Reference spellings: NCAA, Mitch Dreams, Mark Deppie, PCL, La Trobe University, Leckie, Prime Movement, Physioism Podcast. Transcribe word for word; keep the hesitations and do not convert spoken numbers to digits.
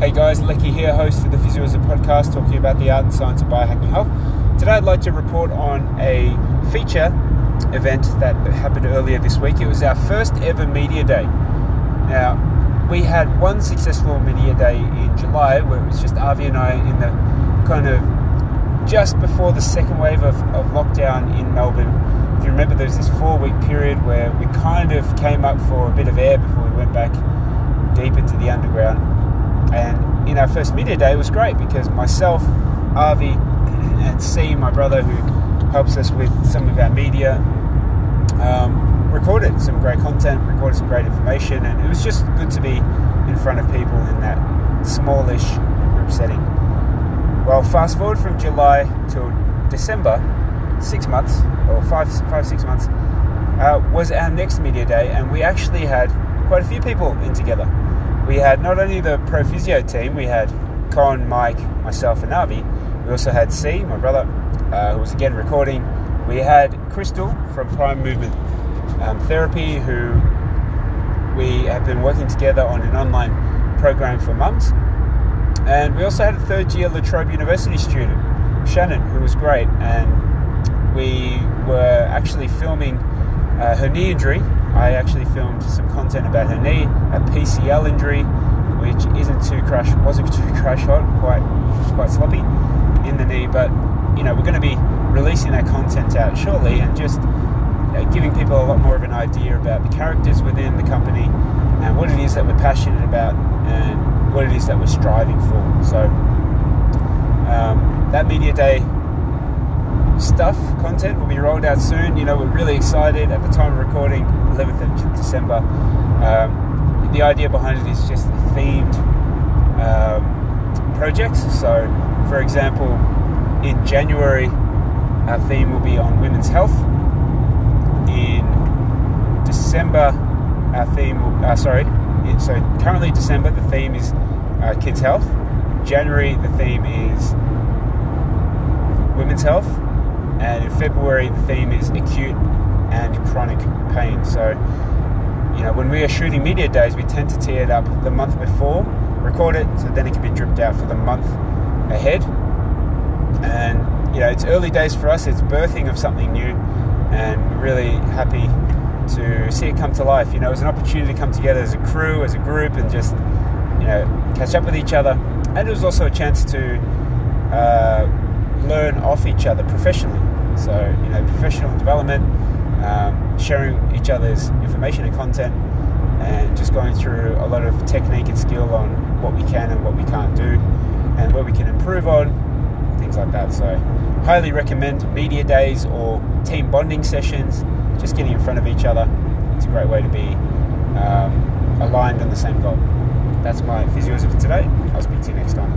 Hey guys, Leckie here, host of the Physioism Podcast, talking about the art and science of biohacking health. Today I'd like to report on a feature event that happened earlier this week. It was our first ever media day. Now, we had one successful media day in July, where it was just Avi and I in the kind of just before the second wave of, of lockdown in Melbourne. If you remember, there was this four-week period where we kind of came up for a bit of air before we went back deep into the underground. And in our first media day, it was great because myself, Avi, and C, my brother, who helps us with some of our media, um, recorded some great content, recorded some great information, and it was just good to be in front of people in that smallish group setting. Well, fast forward from July till December, six months, or five, five six months, uh, was our next media day, and we actually had quite a few people in together. We had not only the Pro Physio team, we had Con, Mike, myself and Avi. We also had C, my brother, uh, who was again recording. We had Crystal from Prime Movement um, Therapy, who we have been working together on an online program for mums. And we also had a third year La Trobe University student, Shannon, who was great. And we were actually filming uh, her knee injury. I actually filmed some content about her knee, a P C L injury, which isn't too crash, wasn't too crash hot, quite, quite sloppy in the knee. But you know, we're going to be releasing that content out shortly, and just uh, giving people a lot more of an idea about the characters within the company and what it is that we're passionate about and what it is that we're striving for. So um, that media day stuff, content will be rolled out soon. You know, we're really excited. At the time of recording, eleventh of December, um, the idea behind it is just themed um, projects. So for example, in January our theme will be on women's health. In December our theme will, uh, sorry in, so currently December the theme is uh, kids' health. January the theme is women's health. And in February, the theme is acute and chronic pain. So, you know, when we are shooting media days, we tend to tee it up the month before, record it, so then it can be dripped out for the month ahead. And, you know, it's early days for us. It's birthing of something new, and we're really happy to see it come to life. You know, it was an opportunity to come together as a crew, as a group, and just, you know, catch up with each other. And it was also a chance to uh, learn off each other professionally. So, you know, professional development, um, sharing each other's information and content, and just going through a lot of technique and skill on what we can and what we can't do and what we can improve on, things like that. So highly recommend media days or team bonding sessions, just getting in front of each other. It's a great way to be um, aligned on the same goal. That's my physio for today. I'll speak to you next time.